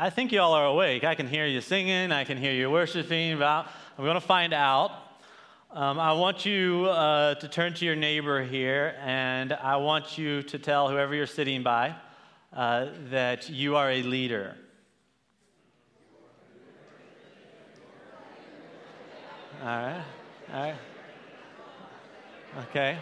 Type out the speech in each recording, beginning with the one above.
I think y'all are awake. I can hear you singing. I can hear you worshiping. But I'm going to find out. I want you to turn to your neighbor here, and I want you to tell whoever you're sitting by that you are a leader. All right. All right. Okay.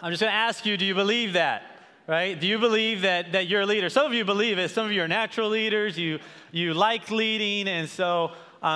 I'm just going to ask you, do you believe that, right? Do you believe that you're a leader? Some of you believe it. Some of you are natural leaders. You like leading, and so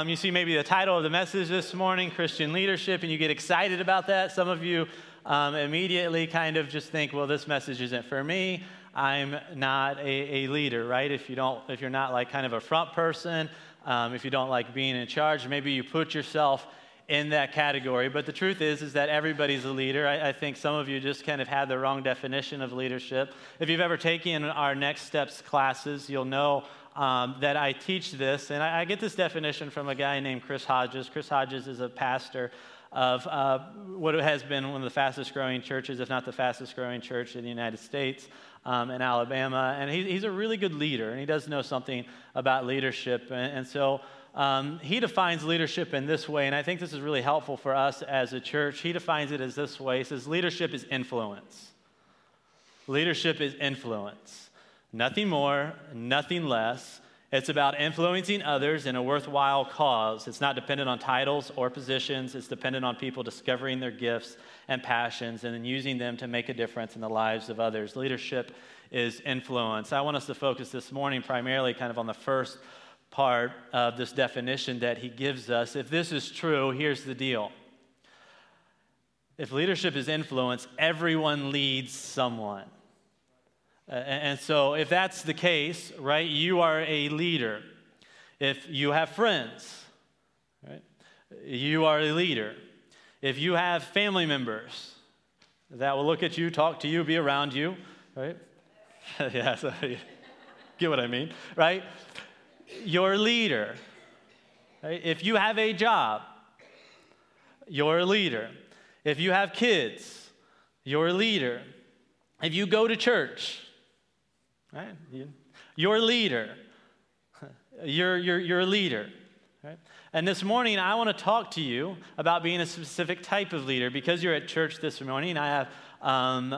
you see maybe the title of the message this morning, Christian Leadership, and you get excited about that. Some of you immediately kind of just think, well, this message isn't for me. I'm not a leader, right? If you're not like kind of a front person, if you don't like being in charge, maybe you put yourself in that category. But the truth is that everybody's a leader. I think some of you just kind of had the wrong definition of leadership. If you've ever taken our Next Steps classes, you'll know that I teach this. And I get this definition from a guy named Chris Hodges. Chris Hodges is a pastor of what has been one of the fastest growing churches, if not the fastest growing church in the United States, in Alabama. And he's a really good leader, and he does know something about leadership. And so he defines leadership in this way, and I think this is really helpful for us as a church. He defines it as this way. He says, leadership is influence. Leadership is influence. Nothing more, nothing less. It's about influencing others in a worthwhile cause. It's not dependent on titles or positions. It's dependent on people discovering their gifts and passions and then using them to make a difference in the lives of others. Leadership is influence. I want us to focus this morning primarily kind of on the first part of this definition that he gives us. If this is true, here's the deal. If leadership is influence, everyone leads someone. And so if that's the case, right, you are a leader. If you have friends, right, you are a leader. If you have family members that will look at you, talk to you, be around you, right? Yeah, so you get what I mean, right? You're a leader. If you have a job, you're a leader. If you have kids, you're a leader. If you go to church, right, you're a leader. You're a leader. Right? And this morning, I want to talk to you about being a specific type of leader. Because you're at church this morning, I have I'm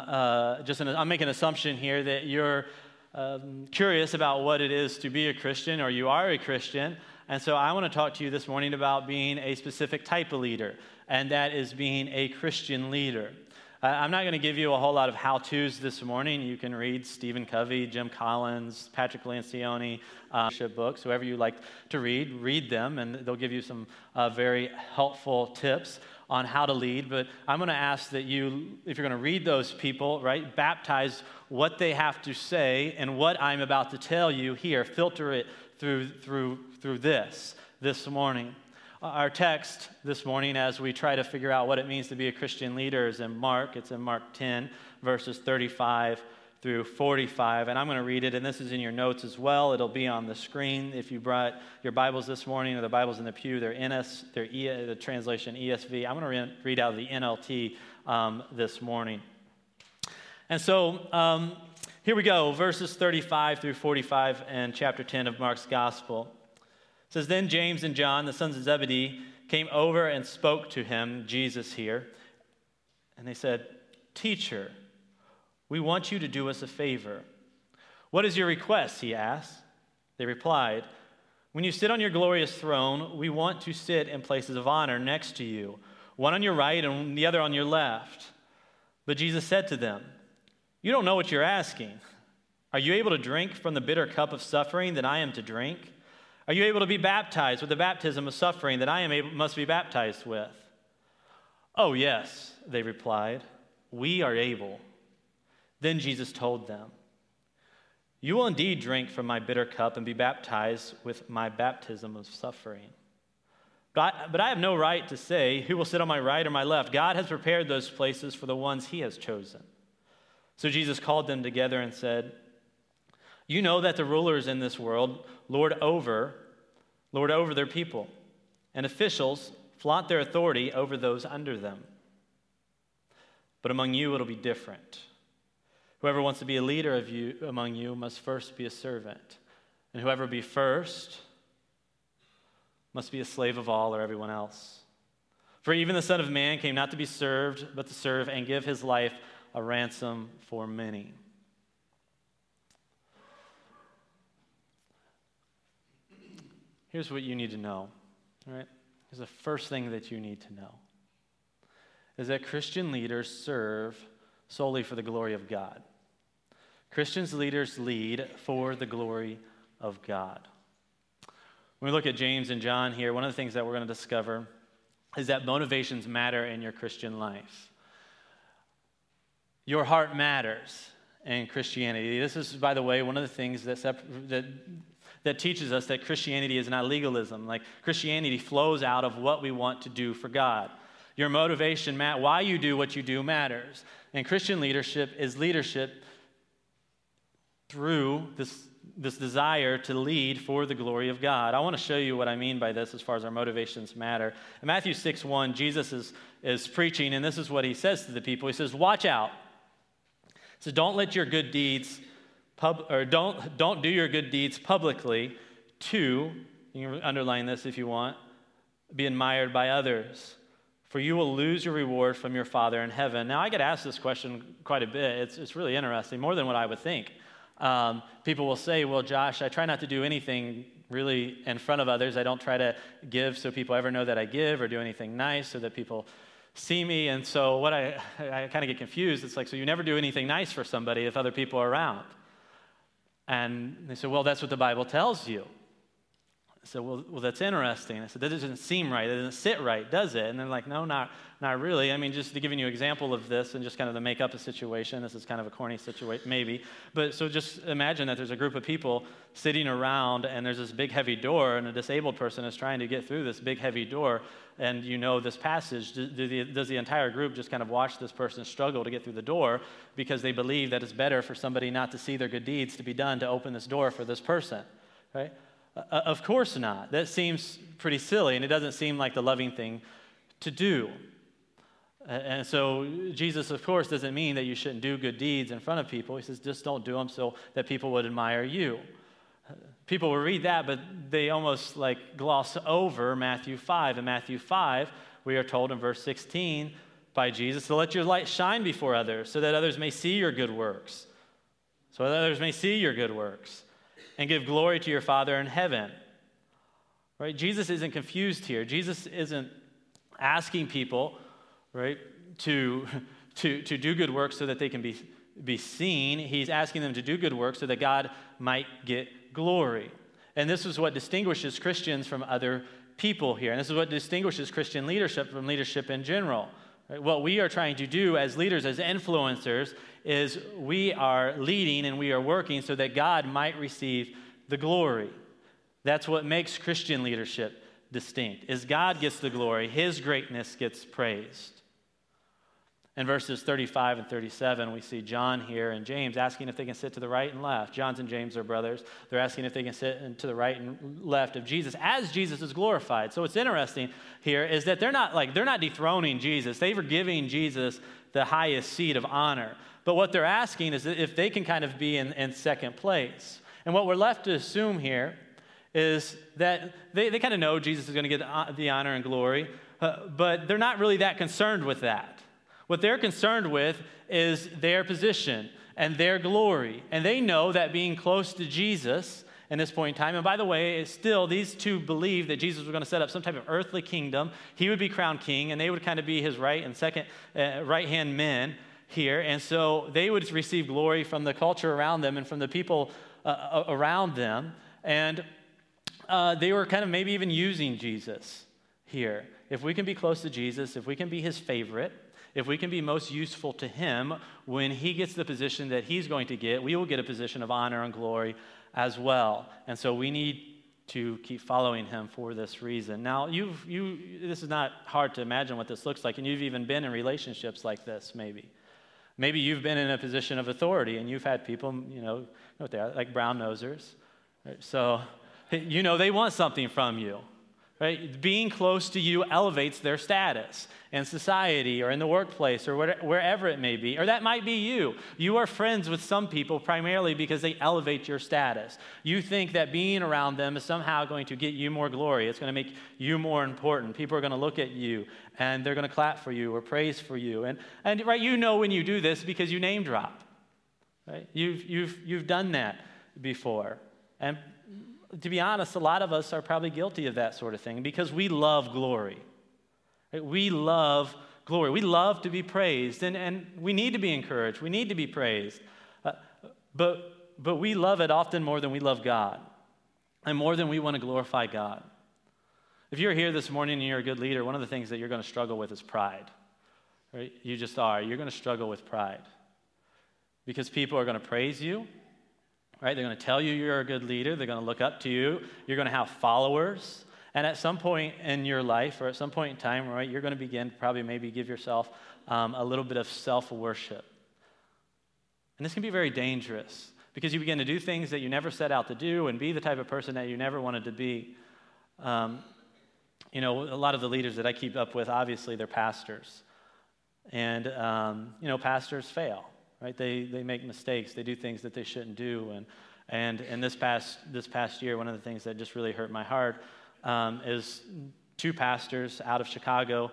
making an assumption here that you're curious about what it is to be a Christian, or you are a Christian, and so I want to talk to you this morning about being a specific type of leader, and that is being a Christian leader. I'm not going to give you a whole lot of how-tos this morning. You can read Stephen Covey, Jim Collins, Patrick Lancioni, books, whoever you like to read them, and they'll give you some very helpful tips on how to lead. But I'm going to ask that you, if you're going to read those people, right, baptize what they have to say and what I'm about to tell you here. Filter it through this morning. Our text this morning, as we try to figure out what it means to be a Christian leader, is in Mark. It's in Mark 10, verses 35 through 45, and I'm going to read it, and this is in your notes as well. It'll be on the screen if you brought your Bibles this morning, or the Bibles in the pew. They're NS, the translation ESV. I'm going to read out of the NLT this morning. And so here we go, verses 35 through 45 in chapter 10 of Mark's Gospel. It says, Then James and John, the sons of Zebedee, came over and spoke to him, Jesus here, and they said, Teacher, we want you to do us a favor. What is your request, he asked. They replied, When you sit on your glorious throne, we want to sit in places of honor next to you, one on your right and the other on your left. But Jesus said to them, You don't know what you're asking. Are you able to drink from the bitter cup of suffering that I am to drink? Are you able to be baptized with the baptism of suffering that I am must be baptized with? Oh, yes, they replied. We are able. Then Jesus told them, You will indeed drink from my bitter cup and be baptized with my baptism of suffering. But I have no right to say who will sit on my right or my left. God has prepared those places for the ones he has chosen. So Jesus called them together and said, You know that the rulers in this world lord over their people, and officials flaunt their authority over those under them. But among you it'll be different. Whoever wants to be a leader of you among you must first be a servant, and whoever be first must be a slave of all or everyone else. For even the Son of Man came not to be served, but to serve and give his life a ransom for many." Here's what you need to know, all right? Here's the first thing that you need to know, is that Christian leaders serve solely for the glory of God. Christians leaders lead for the glory of God. When we look at James and John here, one of the things that we're going to discover is that motivations matter in your Christian life. Your heart matters in Christianity. This is, by the way, one of the things that teaches us that Christianity is not legalism. Like, Christianity flows out of what we want to do for God. Your motivation, why you do what you do matters. And Christian leadership is leadership through this desire to lead for the glory of God. I want to show you what I mean by this as far as our motivations matter. In Matthew 6:1, Jesus is preaching, and this is what he says to the people. He says, "Watch out. So don't let your good deeds don't do your good deeds publicly to," you can underline this if you want, "be admired by others, for you will lose your reward from your Father in heaven." Now, I get asked this question quite a bit. It's really interesting, more than what I would think. People will say, "Well, Josh, I try not to do anything really in front of others. I don't try to give so people ever know that I give, or do anything nice so that people see me." And so what I kind of get confused. It's like, so you never do anything nice for somebody if other people are around. And they said, "Well, that's what the Bible tells you." I said, well, that's interesting. I said, "That doesn't seem right. That doesn't sit right, does it?" And they're like, "No, not really. I mean, just to give you an example of this and just kind of to make up a situation, this is kind of a corny situation, maybe. But so just imagine that there's a group of people sitting around and there's this big, heavy door, and a disabled person is trying to get through this big, heavy door, and you know this passage. Does the entire group just kind of watch this person struggle to get through the door because they believe that it's better for somebody not to see their good deeds to be done to open this door for this person, right? Of course not. That seems pretty silly, and it doesn't seem like the loving thing to do. And so Jesus, of course, doesn't mean that you shouldn't do good deeds in front of people. He says, just don't do them so that people would admire you. People will read that, but they almost like gloss over Matthew 5. In Matthew 5, we are told in verse 16 by Jesus to let your light shine before others so that others may see your good works. So that others may see your good works. And give glory to your Father in heaven. Right? Jesus isn't confused here. Jesus isn't asking people, right, to do good works so that they can be seen. He's asking them to do good works so that God might get glory. And this is what distinguishes Christians from other people here. And this is what distinguishes Christian leadership from leadership in general. Right? What we are trying to do as leaders, as influencers, is we are leading and we are working so that God might receive the glory. That's what makes Christian leadership distinct, is God gets the glory, his greatness gets praised. In verses 35 and 37, we see John here and James asking if they can sit to the right and left. John and James are brothers. They're asking if they can sit to the right and left of Jesus as Jesus is glorified. So what's interesting here is that they're not dethroning Jesus. They were giving Jesus the highest seat of honor. But what they're asking is if they can kind of be in second place. And what we're left to assume here is that they kind of know Jesus is going to get the honor and glory, but they're not really that concerned with that. What they're concerned with is their position and their glory. And they know that being close to Jesus in this point in time, and by the way, still these two believe that Jesus was going to set up some type of earthly kingdom. He would be crowned king, and they would kind of be his right and second right-hand men here, and so they would receive glory from the culture around them and from the people around them, and they were kind of maybe even using Jesus here. If we can be close to Jesus, if we can be his favorite, if we can be most useful to him, when he gets the position that he's going to get, we will get a position of honor and glory as well, and so we need to keep following him for this reason. Now, this is not hard to imagine what this looks like, and you've even been in relationships like this, maybe. Maybe you've been in a position of authority, and you've had people, you know what they are, like brown nosers. Right? So, you know, they want something from you. right? Being close to you elevates their status in society or in the workplace or wherever it may be. Or that might be you. You are friends with some people primarily because they elevate your status. You think that being around them is somehow going to get you more glory. It's going to make you more important. People are going to look at you and they're going to clap for you or praise for you. And right, you know when you do this because you name drop, right? You've done that before. And to be honest, a lot of us are probably guilty of that sort of thing because we love glory. We love glory. We love to be praised, and we need to be encouraged. We need to be praised. But we love it often more than we love God and more than we want to glorify God. If you're here this morning and you're a good leader, one of the things that you're going to struggle with is pride. Right? You just are. You're going to struggle with pride because people are going to praise you. Right? They're going to tell you you're a good leader. They're going to look up to you. You're going to have followers. And at some point in your life or at some point in time, right, you're going to begin to probably maybe give yourself a little bit of self-worship. And this can be very dangerous because you begin to do things that you never set out to do and be the type of person that you never wanted to be. A lot of the leaders that I keep up with, obviously, they're pastors. And, pastors fail. Right? They make mistakes. They do things that they shouldn't do. And this past year, one of the things that just really hurt my heart is two pastors out of Chicago,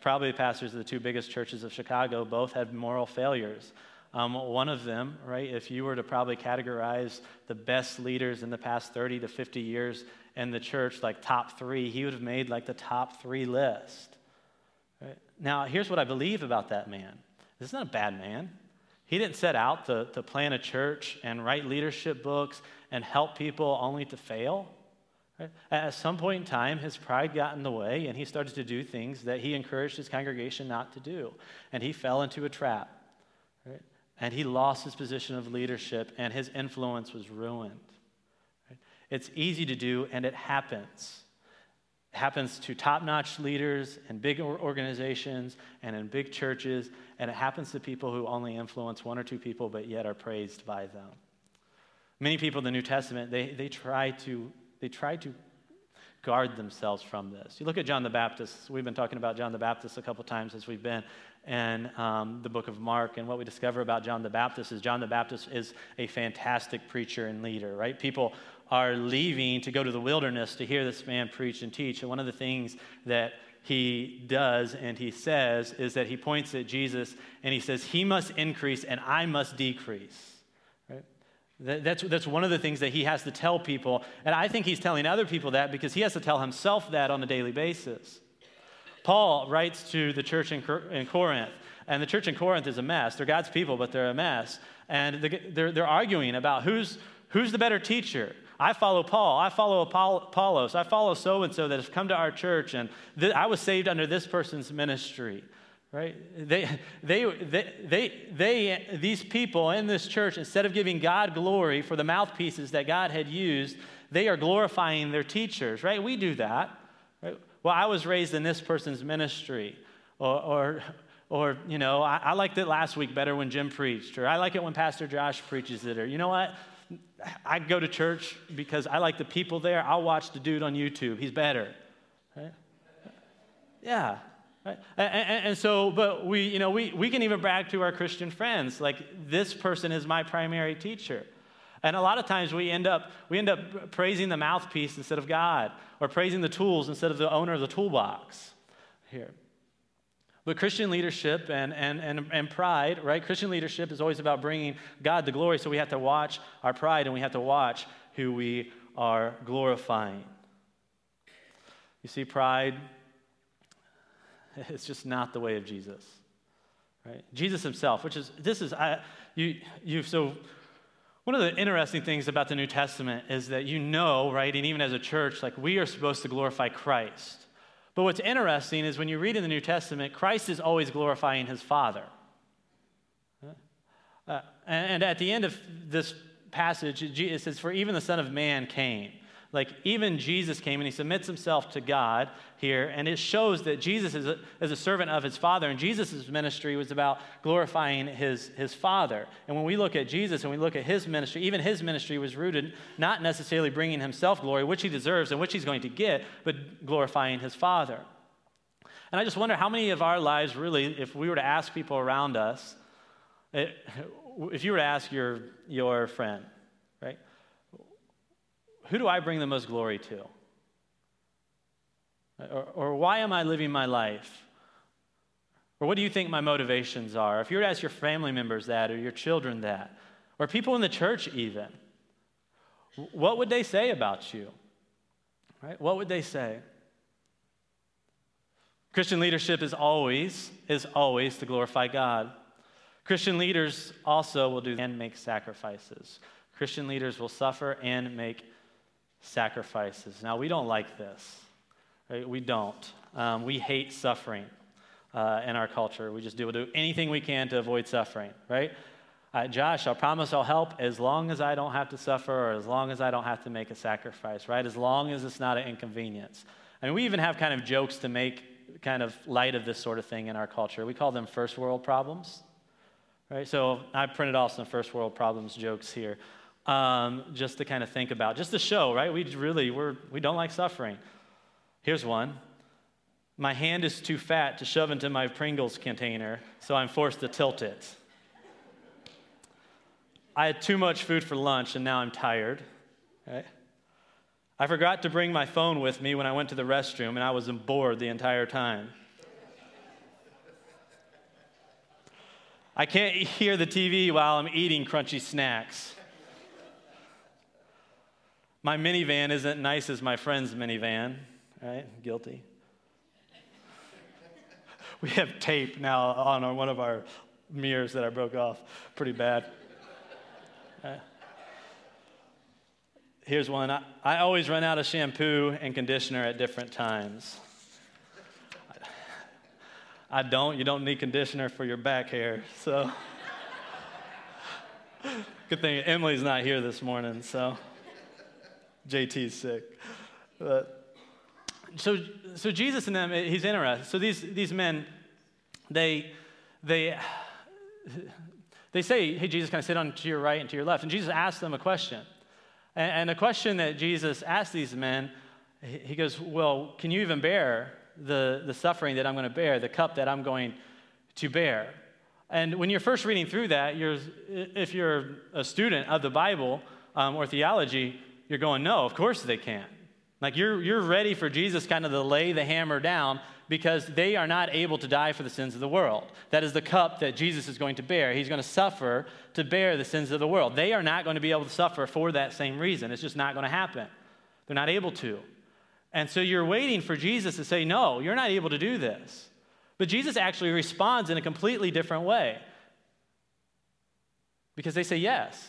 probably pastors of the two biggest churches of Chicago, both had moral failures. One of them, right, if you were to probably categorize the best leaders in the past 30 to 50 years in the church, like top three, he would have made like the top three list. Right? Now, here's what I believe about that man. This is not a bad man. He didn't set out to plan a church and write leadership books and help people only to fail. Right? At some point in time, his pride got in the way, and he started to do things that he encouraged his congregation not to do. And he fell into a trap. Right? And he lost his position of leadership, and his influence was ruined. Right? It's easy to do, and it happens. It happens to top-notch leaders and big organizations and in big churches, and it happens to people who only influence one or two people but yet are praised by them. Many people in the New Testament, they try to guard themselves from this. You look at John the Baptist. We've been talking about John the Baptist a couple times as we've been in the book of Mark, and what we discover about John the Baptist is John the Baptist is a fantastic preacher and leader, right? People are leaving to go to the wilderness to hear this man preach and teach. And one of the things that he does and he says is that he points at Jesus and he says, "He must increase and I must decrease." Right? That's one of the things that he has to tell people. And I think he's telling other people that because he has to tell himself that on a daily basis. Paul writes to the church in Corinth. And the church in Corinth is a mess. They're God's people, but they're a mess. And they're arguing about who's the better teacher. I follow Paul, I follow Apollos, I follow so-and-so that has come to our church, and I was saved under this person's ministry, right? These people in this church, instead of giving God glory for the mouthpieces that God had used, they are glorifying their teachers, right? We do that, right? Well, I was raised in this person's ministry, I liked it last week better when Jim preached, or I like it when Pastor Josh preaches it, or you know what? I go to church because I like the people there. I'll watch the dude on YouTube. He's better. Right? Yeah. Right? And so, but we can even brag to our Christian friends, like this person is my primary teacher. And a lot of times we end up praising the mouthpiece instead of God, or praising the tools instead of the owner of the toolbox here. But Christian leadership and pride, right? Christian leadership is always about bringing God the glory, so we have to watch our pride and we have to watch who we are glorifying. You see, pride, it's just not the way of Jesus, right? Jesus himself, one of the interesting things about the New Testament is that right, and even as a church, like we are supposed to glorify Christ. But what's interesting is when you read in the New Testament, Christ is always glorifying his Father. And at the end of this passage, it says, "For even the Son of Man came." Like, even Jesus came and he submits himself to God here, and it shows that Jesus is a servant of his Father, and Jesus' ministry was about glorifying his Father. And when we look at Jesus and we look at his ministry, even his ministry was rooted not necessarily bringing himself glory, which he deserves and which he's going to get, but glorifying his Father. And I just wonder how many of our lives really, if we were to ask people around us, if you were to ask your friend, right, who do I bring the most glory to? Or why am I living my life? Or what do you think my motivations are? If you were to ask your family members that, or your children that, or people in the church even, what would they say about you? Right? What would they say? Christian leadership is always to glorify God. Christian leaders also will do and make sacrifices. Christian leaders will suffer and make sacrifices. Now, we don't like this. Right? We don't. We hate suffering in our culture. We just do anything we can to avoid suffering, right? Josh, I promise I'll help as long as I don't have to suffer or as long as I don't have to make a sacrifice, right? As long as it's not an inconvenience. I mean, we even have kind of jokes to make kind of light of this sort of thing in our culture. We call them first world problems, right? So I printed off some first world problems jokes here just to kind of think about, just to show, right? We don't like suffering. Here's one. My hand is too fat to shove into my Pringles container, so I'm forced to tilt it. I had too much food for lunch, and now I'm tired, right? I forgot to bring my phone with me when I went to the restroom, and I was bored the entire time. I can't hear the TV while I'm eating crunchy snacks. My minivan isn't nice as my friend's minivan, right? Guilty. We have tape now on one of our mirrors that I broke off. Pretty bad. Here's one. I always run out of shampoo and conditioner at different times. I don't. You don't need conditioner for your back hair. So good thing Emily's not here this morning. So JT's sick. But, so Jesus and them, he's interested. So these men, they say, hey, Jesus, can I sit on to your right and to your left? And Jesus asks them a question. And a question that Jesus asked these men, he goes, well, can you even bear the suffering that I'm going to bear, the cup that I'm going to bear? And when you're first reading through that, if you're a student of the Bible or theology, you're going, no, of course they can't. Like you're ready for Jesus kind of to lay the hammer down because they are not able to die for the sins of the world. That is the cup that Jesus is going to bear. He's going to suffer to bear the sins of the world. They are not going to be able to suffer for that same reason. It's just not going to happen. They're not able to. And so you're waiting for Jesus to say, no, you're not able to do this. But Jesus actually responds in a completely different way because they say yes.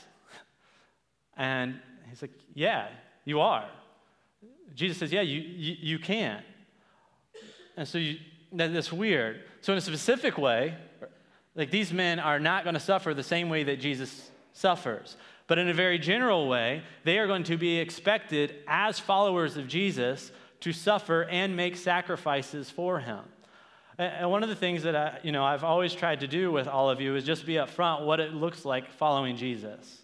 And he's like, yeah, you are. Jesus says, yeah, you can. And so that's weird. So in a specific way, like these men are not going to suffer the same way that Jesus suffers. But in a very general way, they are going to be expected as followers of Jesus to suffer and make sacrifices for him. And one of the things that I've always tried to do with all of you is just be upfront what it looks like following Jesus.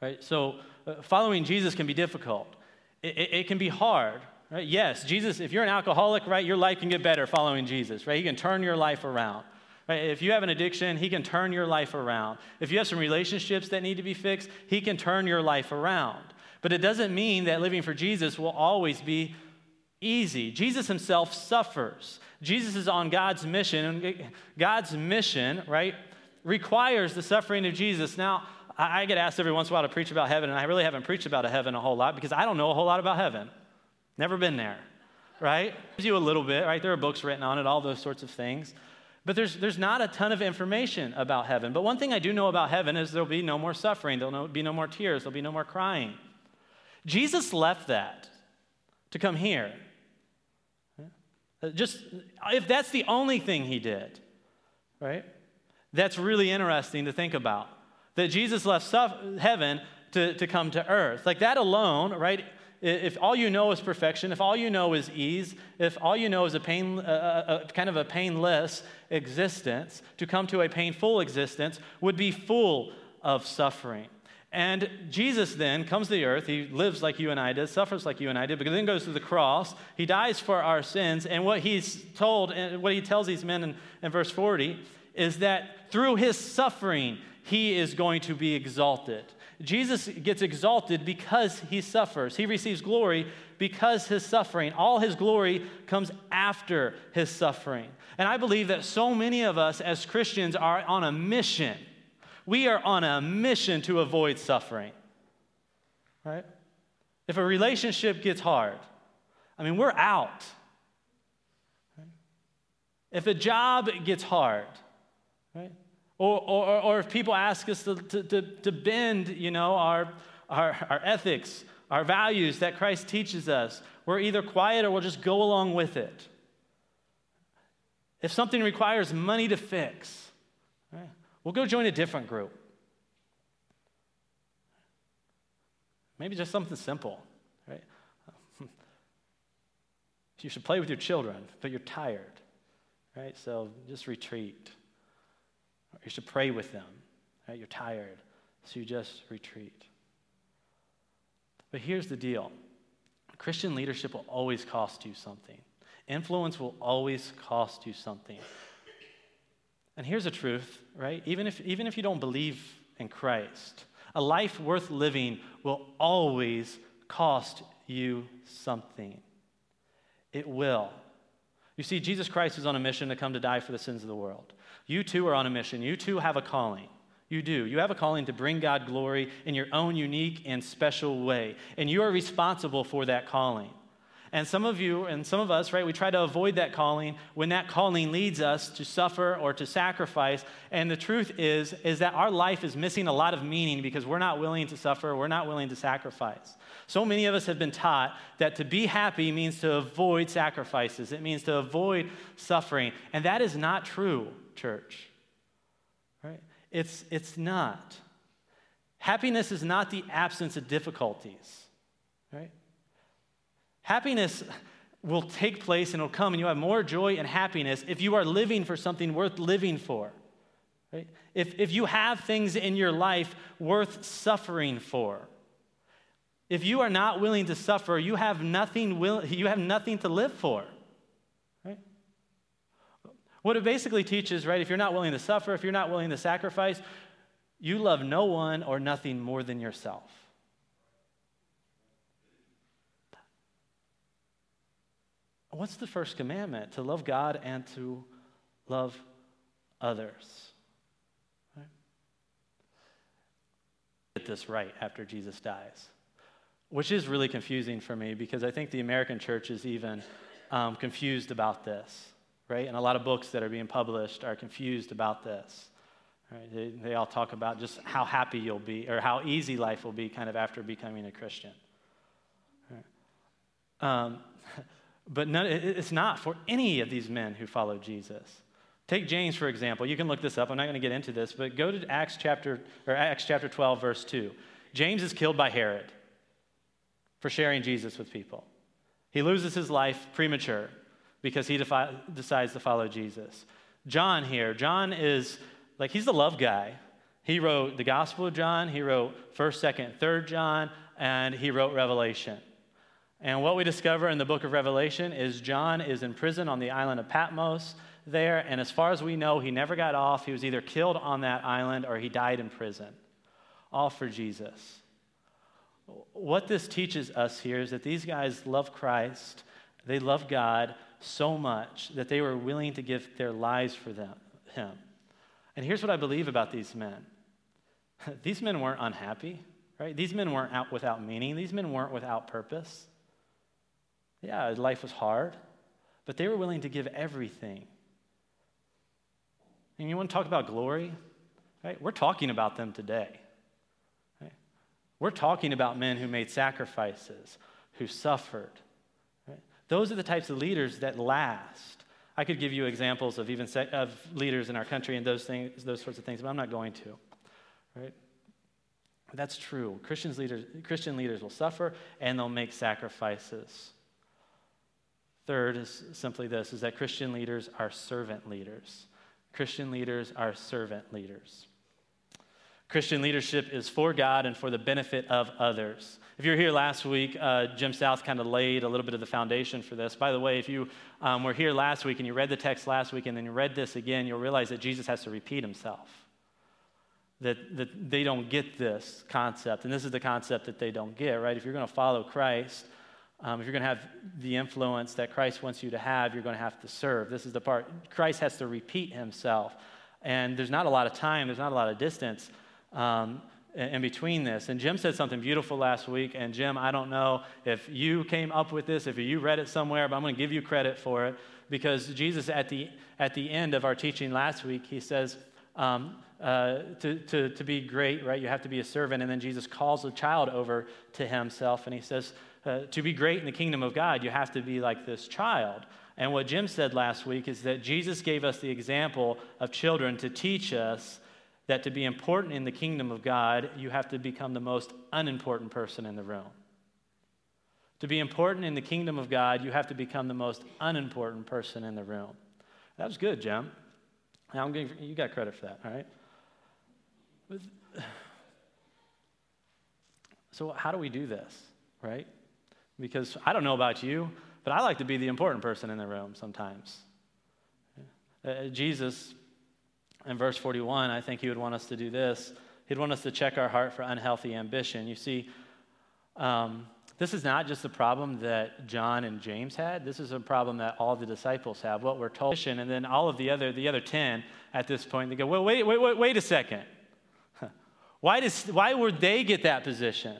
Right? So following Jesus can be difficult. It can be hard. Right? Yes, Jesus, if you're an alcoholic, right, your life can get better following Jesus, right? He can turn your life around. Right? If you have an addiction, he can turn your life around. If you have some relationships that need to be fixed, he can turn your life around. But it doesn't mean that living for Jesus will always be easy. Jesus himself suffers. Jesus is on God's mission, and God's mission, right, requires the suffering of Jesus. Now, I get asked every once in a while to preach about heaven, and I really haven't preached about heaven a whole lot because I don't know a whole lot about heaven. Never been there, right? Gives you a little bit, right? There are books written on it, all those sorts of things. But there's not a ton of information about heaven. But one thing I do know about heaven is there'll be no more suffering. There'll be no more tears. There'll be no more crying. Jesus left that to come here. Just, if that's the only thing he did, right? That's really interesting to think about. That Jesus left heaven to come to earth. Like that alone, right? If all you know is perfection, if all you know is ease, if all you know is a painless existence, to come to a painful existence would be full of suffering. And Jesus then comes to the earth. He lives like you and I did, suffers like you and I did, but then goes to the cross. He dies for our sins. And what he tells these men in verse 40 is that through his suffering, he is going to be exalted. Jesus gets exalted because he suffers. He receives glory because his suffering. All his glory comes after his suffering. And I believe that so many of us as Christians are on a mission. We are on a mission to avoid suffering, right? If a relationship gets hard, we're out. Right? If a job gets hard, right? Or if people ask us to bend, our ethics, our values that Christ teaches us, we're either quiet or we'll just go along with it. If something requires money to fix, right, we'll go join a different group. Maybe just something simple, right? You should play with your children, but you're tired, right? So just retreat. You should pray with them, right? You're tired, so you just retreat. But here's the deal. Christian leadership will always cost you something. Influence will always cost you something. And here's the truth, right? Even if you don't believe in Christ, a life worth living will always cost you something. It will. You see, Jesus Christ is on a mission to come to die for the sins of the world. You too are on a mission. You too have a calling. You do. You have a calling to bring God glory in your own unique and special way. And you are responsible for that calling. And some of you and some of us, right, we try to avoid that calling when that calling leads us to suffer or to sacrifice. And the truth is that our life is missing a lot of meaning because we're not willing to suffer. We're not willing to sacrifice. So many of us have been taught that to be happy means to avoid sacrifices. It means to avoid suffering. And that is not true, church. Right? It's not. Happiness is not the absence of difficulties, right? Happiness will take place and it'll come, and you'll have more joy and happiness if you are living for something worth living for. Right? If you have things in your life worth suffering for. If you are not willing to suffer, you have nothing to live for. Right? What it basically teaches, right, if you're not willing to suffer, if you're not willing to sacrifice, you love no one or nothing more than yourself. What's the first commandment? To love God and to love others. Right? Get this right after Jesus dies, which is really confusing for me because I think the American church is even confused about this, right? And a lot of books that are being published are confused about this. Right? They all talk about just how happy you'll be or how easy life will be kind of after becoming a Christian. Right? But it's not for any of these men who follow Jesus. Take James, for example. You can look this up. I'm not going to get into this, but go to Acts chapter 12, verse 2. James is killed by Herod for sharing Jesus with people. He loses his life premature because he decides to follow Jesus. John here, John is like, he's the love guy. He wrote the Gospel of John. He wrote 1st, 2nd, 3rd John, and he wrote Revelation. And what we discover in the book of Revelation is John is in prison on the island of Patmos there, and as far as we know, he never got off. He was either killed on that island or he died in prison, all for Jesus. What this teaches us here is that these guys love Christ, they love God so much that they were willing to give their lives for him. And here's what I believe about these men. These men weren't unhappy, right? These men weren't out without meaning. These men weren't without purpose. Yeah, life was hard, but they were willing to give everything. And you want to talk about glory, right? We're talking about them today. Right? We're talking about men who made sacrifices, who suffered. Right? Those are the types of leaders that last. I could give you examples of even of leaders in our country and those sorts of things, but I'm not going to. Right? That's true. Christian leaders will suffer and they'll make sacrifices. Third is simply this, is that Christian leaders are servant leaders. Christian leaders are servant leaders. Christian leadership is for God and for the benefit of others. If you were here last week, Jim South kind of laid a little bit of the foundation for this. By the way, if you were here last week and you read the text last week and then you read this again, you'll realize that Jesus has to repeat himself. That they don't get this concept, and this is the concept that they don't get, right? If you're going to follow Christ, if you're going to have the influence that Christ wants you to have, you're going to have to serve. This is the part. Christ has to repeat himself, and there's not a lot of time. There's not a lot of distance in between this. And Jim said something beautiful last week, and Jim, I don't know if you came up with this, if you read it somewhere, but I'm going to give you credit for it, because Jesus, at the end of our teaching last week, he says, to be great, right, you have to be a servant. And then Jesus calls the child over to himself, and he says, to be great in the kingdom of God, you have to be like this child. And what Jim said last week is that Jesus gave us the example of children to teach us that to be important in the kingdom of God, you have to become the most unimportant person in the room. To be important in the kingdom of God, you have to become the most unimportant person in the room. That was good, Jim. You got credit for that, all right? So how do we do this, right? Because I don't know about you, but I like to be the important person in the room sometimes. Jesus... in verse 41, I think he would want us to do this. He'd want us to check our heart for unhealthy ambition. You see, this is not just the problem that John and James had. This is a problem that all the disciples have. What we're told, and then all of the other 10 at this point, they go, well, wait a second. Why would they get that position?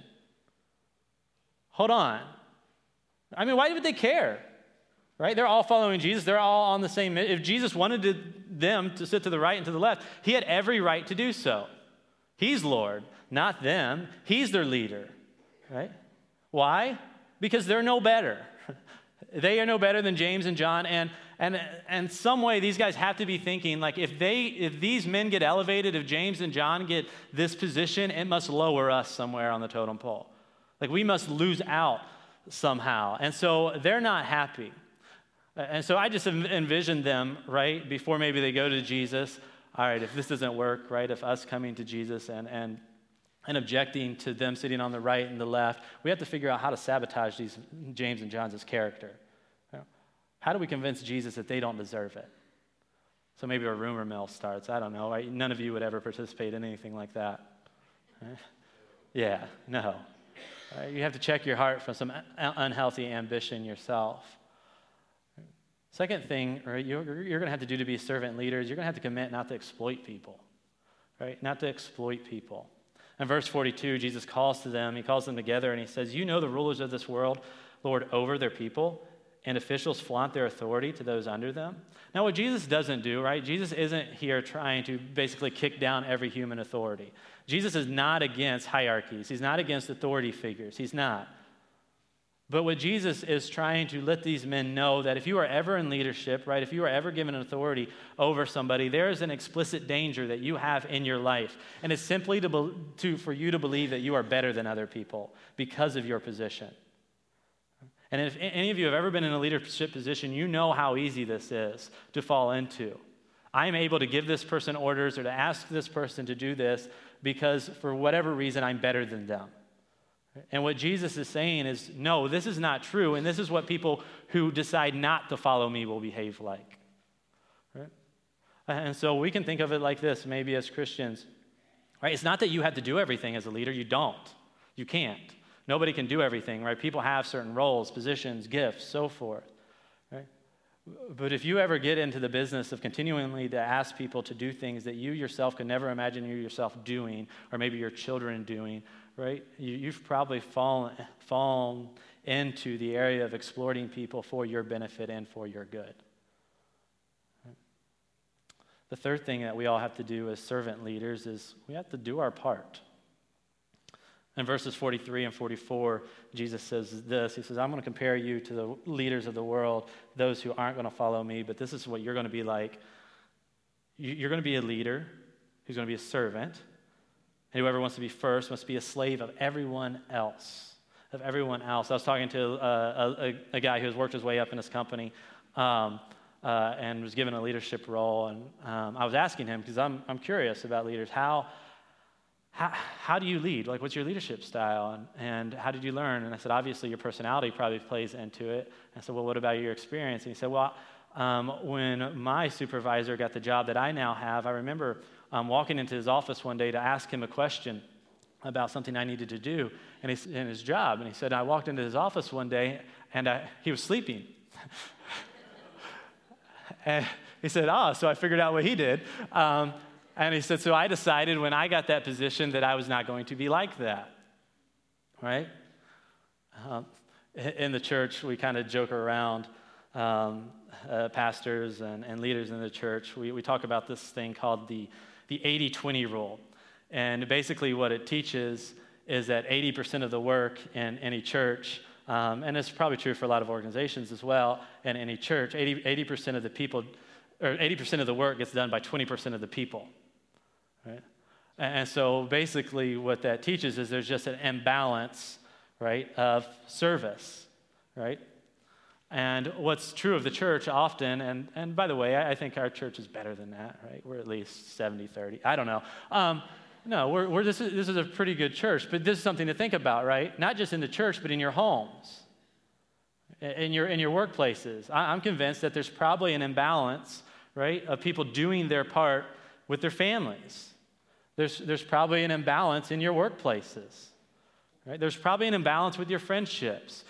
Hold on. I mean, why would they care? Right? They're all following Jesus. They're all on the same. If Jesus wanted them to sit to the right and to the left, he had every right to do so. He's Lord, not them. He's their leader, right? Why? Because they're no better. They are no better than James and John. And some way these guys have to be thinking, like, if these men get elevated, if James and John get this position, it must lower us somewhere on the totem pole. Like, we must lose out somehow. And so they're not happy. And so I just envisioned them, right, before maybe they go to Jesus, all right, if this doesn't work, right, if us coming to Jesus and objecting to them sitting on the right and the left, we have to figure out how to sabotage these James and John's character. How do we convince Jesus that they don't deserve it? So maybe a rumor mill starts. I don't know. Right? None of you would ever participate in anything like that. Right? Yeah, no. Right? You have to check your heart for some unhealthy ambition yourself. Second thing, right, you're going to have to do to be servant leaders, you're going to have to commit not to exploit people, right? Not to exploit people. In verse 42, Jesus calls to them. He calls them together, and he says, you know the rulers of this world lord over their people, and officials flaunt their authority to those under them. Now, what Jesus doesn't do, right, Jesus isn't here trying to basically kick down every human authority. Jesus is not against hierarchies. He's not against authority figures. He's not. But what Jesus is trying to let these men know that if you are ever in leadership, right, if you are ever given authority over somebody, there is an explicit danger that you have in your life. And it's simply for you to believe that you are better than other people because of your position. And if any of you have ever been in a leadership position, you know how easy this is to fall into. I'm able to give this person orders or to ask this person to do this because for whatever reason I'm better than them. And what Jesus is saying is, no, this is not true, and this is what people who decide not to follow me will behave like. Right? And so we can think of it like this, maybe as Christians. Right? It's not that you have to do everything as a leader. You don't. You can't. Nobody can do everything, right? People have certain roles, positions, gifts, so forth. Right? But if you ever get into the business of continually to ask people to do things that you yourself could never imagine you yourself doing, or maybe your children doing, right? You've probably fallen into the area of exploiting people for your benefit and for your good. Right? The third thing that we all have to do as servant leaders is we have to do our part. In verses 43 and 44, Jesus says this. He says, I'm going to compare you to the leaders of the world, those who aren't going to follow me, but this is what you're going to be like. You're going to be a leader who's going to be a servant, And whoever wants to be first must be a slave of everyone else, I was talking to a guy who has worked his way up in his company and was given a leadership role. And I was asking him, because I'm curious about leaders, how do you lead? Like, what's your leadership style? And how did you learn? And I said, obviously, your personality probably plays into it. And I said, well, what about your experience? And he said, well, when my supervisor got the job that I now have, I remember walking into his office one day to ask him a question about something I needed to do in his job. And he said, I walked into his office one day, and he was sleeping. And he said, so I figured out what he did. And he said, so I decided when I got that position that I was not going to be like that, right? In the church, we kind of joke around, pastors and leaders in the church, we talk about this thing called the 80-20 rule. And basically what it teaches is that 80% of the work in any church, and it's probably true for a lot of organizations as well, in any church, 80% of the people, or 80% of the work gets done by 20% of the people, right? And so basically what that teaches is there's just an imbalance, right, of service, right? And what's true of the church often, and by the way, I think our church is better than that, right? We're at least 70-30. I don't know. No, this is a pretty good church, but this is something to think about, right? Not just in the church, but in your homes, in your workplaces. I'm convinced that there's probably an imbalance, right, of people doing their part with their families. There's probably an imbalance in your workplaces, right? There's probably an imbalance with your friendships.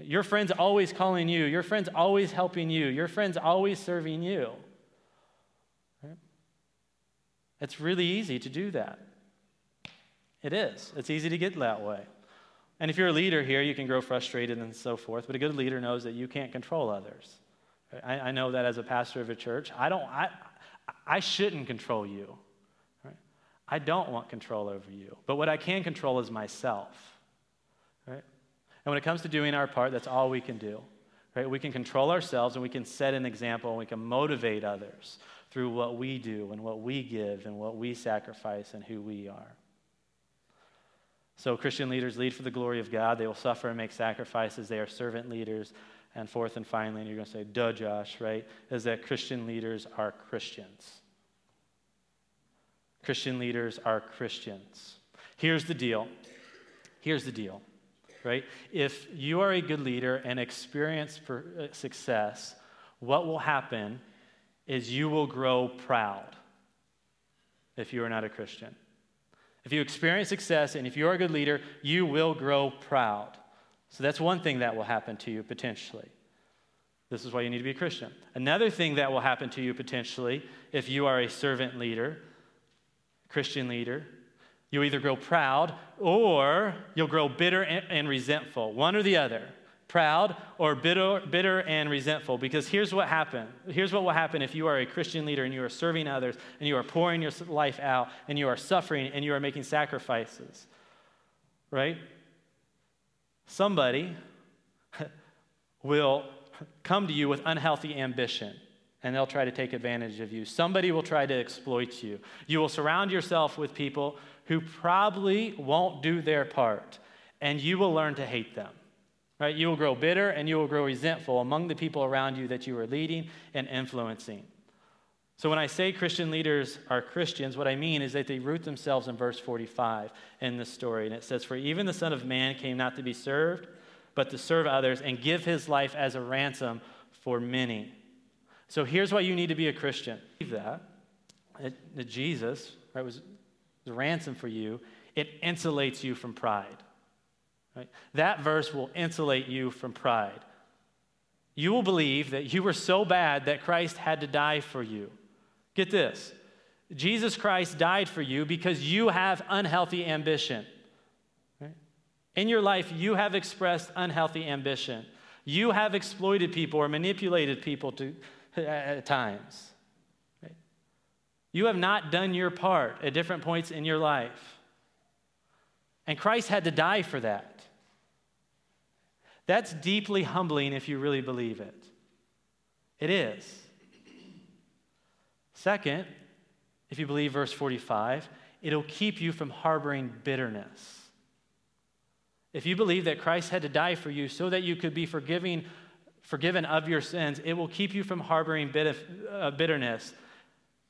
Your friend's always calling you. Your friend's always helping you. Your friend's always serving you. It's really easy to do that. It is. It's easy to get that way. And if you're a leader here, you can grow frustrated and so forth, but a good leader knows that you can't control others. I know that as a pastor of a church, I shouldn't control you. Right? I don't want control over you, but what I can control is myself. Right? And when it comes to doing our part, that's all we can do. Right? We can control ourselves, and we can set an example, and we can motivate others through what we do and what we give and what we sacrifice and who we are. So Christian leaders lead for the glory of God. They will suffer and make sacrifices. They are servant leaders. And fourth and finally, and you're going to say, duh, Josh, right, is that Christian leaders are Christians. Christian leaders are Christians. Here's the deal, right? If you are a good leader and experience success, what will happen is you will grow proud if you are not a Christian. If you experience success and if you are a good leader, you will grow proud. So that's one thing that will happen to you potentially. This is why you need to be a Christian. Another thing that will happen to you potentially if you are a servant leader, Christian leader, you'll either grow proud or you'll grow bitter and resentful, one or the other. Proud or bitter and resentful, because here's what happened. Here's what will happen if you are a Christian leader and you are serving others and you are pouring your life out and you are suffering and you are making sacrifices, right? Somebody will come to you with unhealthy ambition and they'll try to take advantage of you. Somebody will try to exploit you. You will surround yourself with people who probably won't do their part, and you will learn to hate them. Right? You will grow bitter and you will grow resentful among the people around you that you are leading and influencing. So when I say Christian leaders are Christians, what I mean is that they root themselves in verse 45 in this story. And it says, for even the Son of Man came not to be served, but to serve others and give his life as a ransom for many. So here's why you need to be a Christian. That Jesus, right, was the ransom for you. It insulates you from pride. Right? That verse will insulate you from pride. You will believe that you were so bad that Christ had to die for you. Get this. Jesus Christ died for you because you have unhealthy ambition. Right? In your life, you have expressed unhealthy ambition. You have exploited people or manipulated people at times. Right? You have not done your part at different points in your life. And Christ had to die for that. That's deeply humbling if you really believe it. It is. Second, if you believe verse 45, It'll keep you from harboring bitterness. If you believe that Christ had to die for you so that you could be forgiven of your sins, it will keep you from harboring bitterness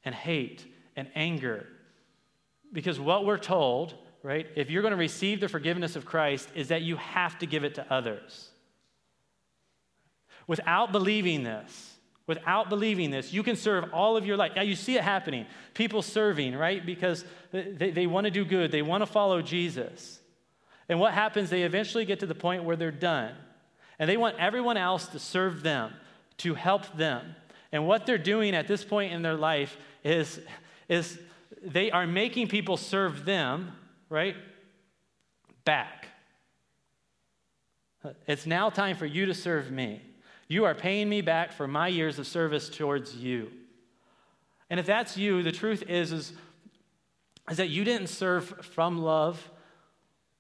and hate and anger. Because what we're told, right, if you're going to receive the forgiveness of Christ, is that you have to give it to others. Without believing this, you can serve all of your life. Now, you see it happening. People serving, right, because they want to do good. They want to follow Jesus. And what happens, they eventually get to the point where they're done. And they want everyone else to serve them, to help them. And what they're doing at this point in their life is they are making people serve them, right, back. It's now time for you to serve me. You are paying me back for my years of service towards you. And if that's you, the truth is that you didn't serve from love,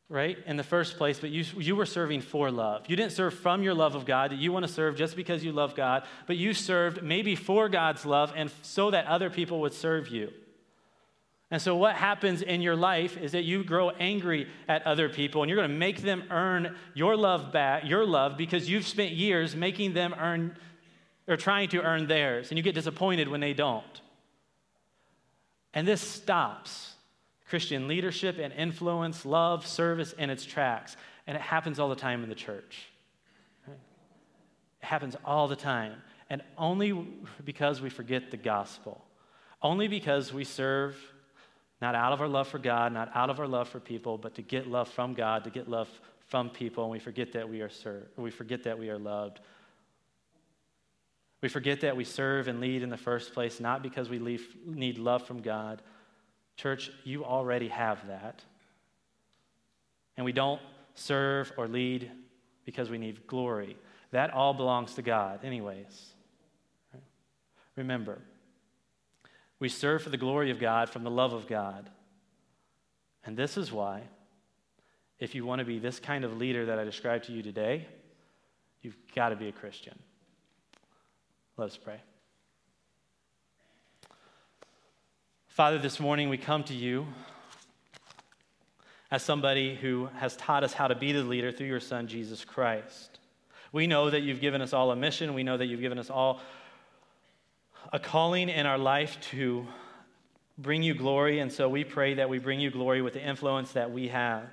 right, in the first place, but you were serving for love. You didn't serve from your love of God, that you want to serve just because you love God, but you served maybe for God's love and so that other people would serve you. And so what happens in your life is that you grow angry at other people, and you're going to make them earn your love back, your love, because you've spent years making them earn or trying to earn theirs, and you get disappointed when they don't. And this stops Christian leadership and influence, love, service in its tracks, and it happens all the time in the church. It happens all the time, and only because we forget the gospel, only because we serve not out of our love for God, not out of our love for people, but to get love from God, to get love from people, and we forget that we are served. We forget that we are loved. We forget that we serve and lead in the first place, not because we need love from God. Church, you already have that. And we don't serve or lead because we need glory. That all belongs to God anyways. Remember, we serve for the glory of God, from the love of God. And this is why, if you want to be this kind of leader that I described to you today, you've got to be a Christian. Let us pray. Father, this morning we come to you as somebody who has taught us how to be the leader through your Son, Jesus Christ. We know that you've given us all a mission. We know that you've given us all a calling in our life to bring you glory, and so we pray that we bring you glory with the influence that we have.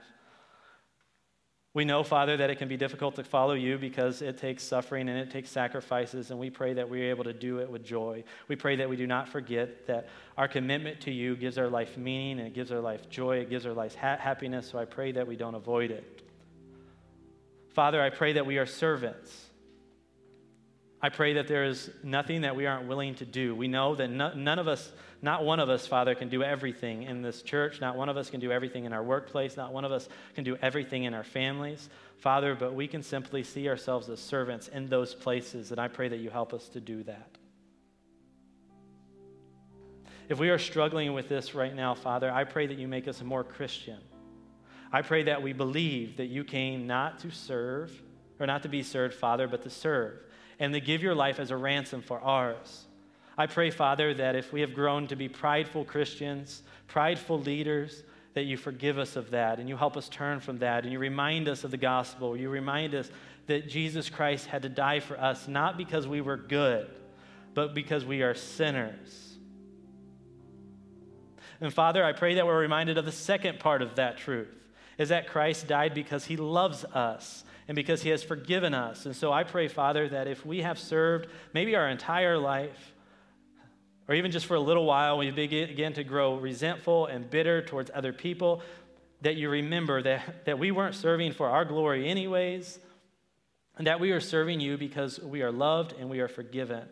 We know, Father, that it can be difficult to follow you because it takes suffering and it takes sacrifices, and we pray that we are able to do it with joy. We pray that we do not forget that our commitment to you gives our life meaning, and it gives our life joy, it gives our life happiness, so I pray that we don't avoid it. Father, I pray that we are servants. I pray that there is nothing that we aren't willing to do. We know that none of us, not one of us, Father, can do everything in this church. Not one of us can do everything in our workplace. Not one of us can do everything in our families, Father, but we can simply see ourselves as servants in those places, and I pray that you help us to do that. If we are struggling with this right now, Father, I pray that you make us more Christian. I pray that we believe that you came not to serve, or not to be served, Father, but to serve, and to give your life as a ransom for ours. I pray, Father, that if we have grown to be prideful Christians, prideful leaders, that you forgive us of that, and you help us turn from that, and you remind us of the gospel. You remind us that Jesus Christ had to die for us, not because we were good, but because we are sinners. And Father, I pray that we're reminded of the second part of that truth, is that Christ died because he loves us, and because he has forgiven us. And so I pray, Father, that if we have served maybe our entire life, or even just for a little while, we begin to grow resentful and bitter towards other people, that you remember that we weren't serving for our glory anyways, and that we are serving you because we are loved and we are forgiven.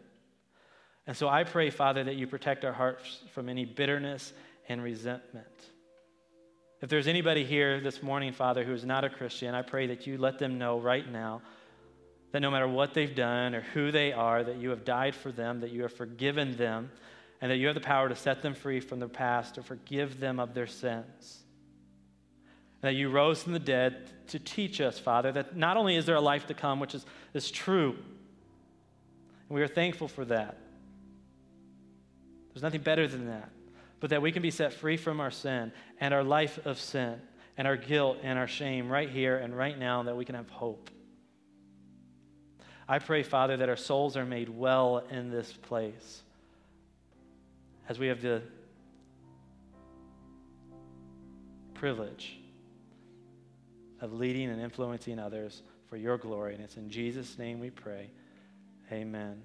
And so I pray, Father, that you protect our hearts from any bitterness and resentment. If there's anybody here this morning, Father, who is not a Christian, I pray that you let them know right now that no matter what they've done or who they are, that you have died for them, that you have forgiven them, and that you have the power to set them free from their past, to forgive them of their sins. And that you rose from the dead to teach us, Father, that not only is there a life to come, which is true, and we are thankful for that. There's nothing better than that. but that we can be set free from our sin and our life of sin and our guilt and our shame right here and right now, and that we can have hope. I pray, Father, that our souls are made well in this place as we have the privilege of leading and influencing others for your glory. And it's in Jesus' name we pray. Amen.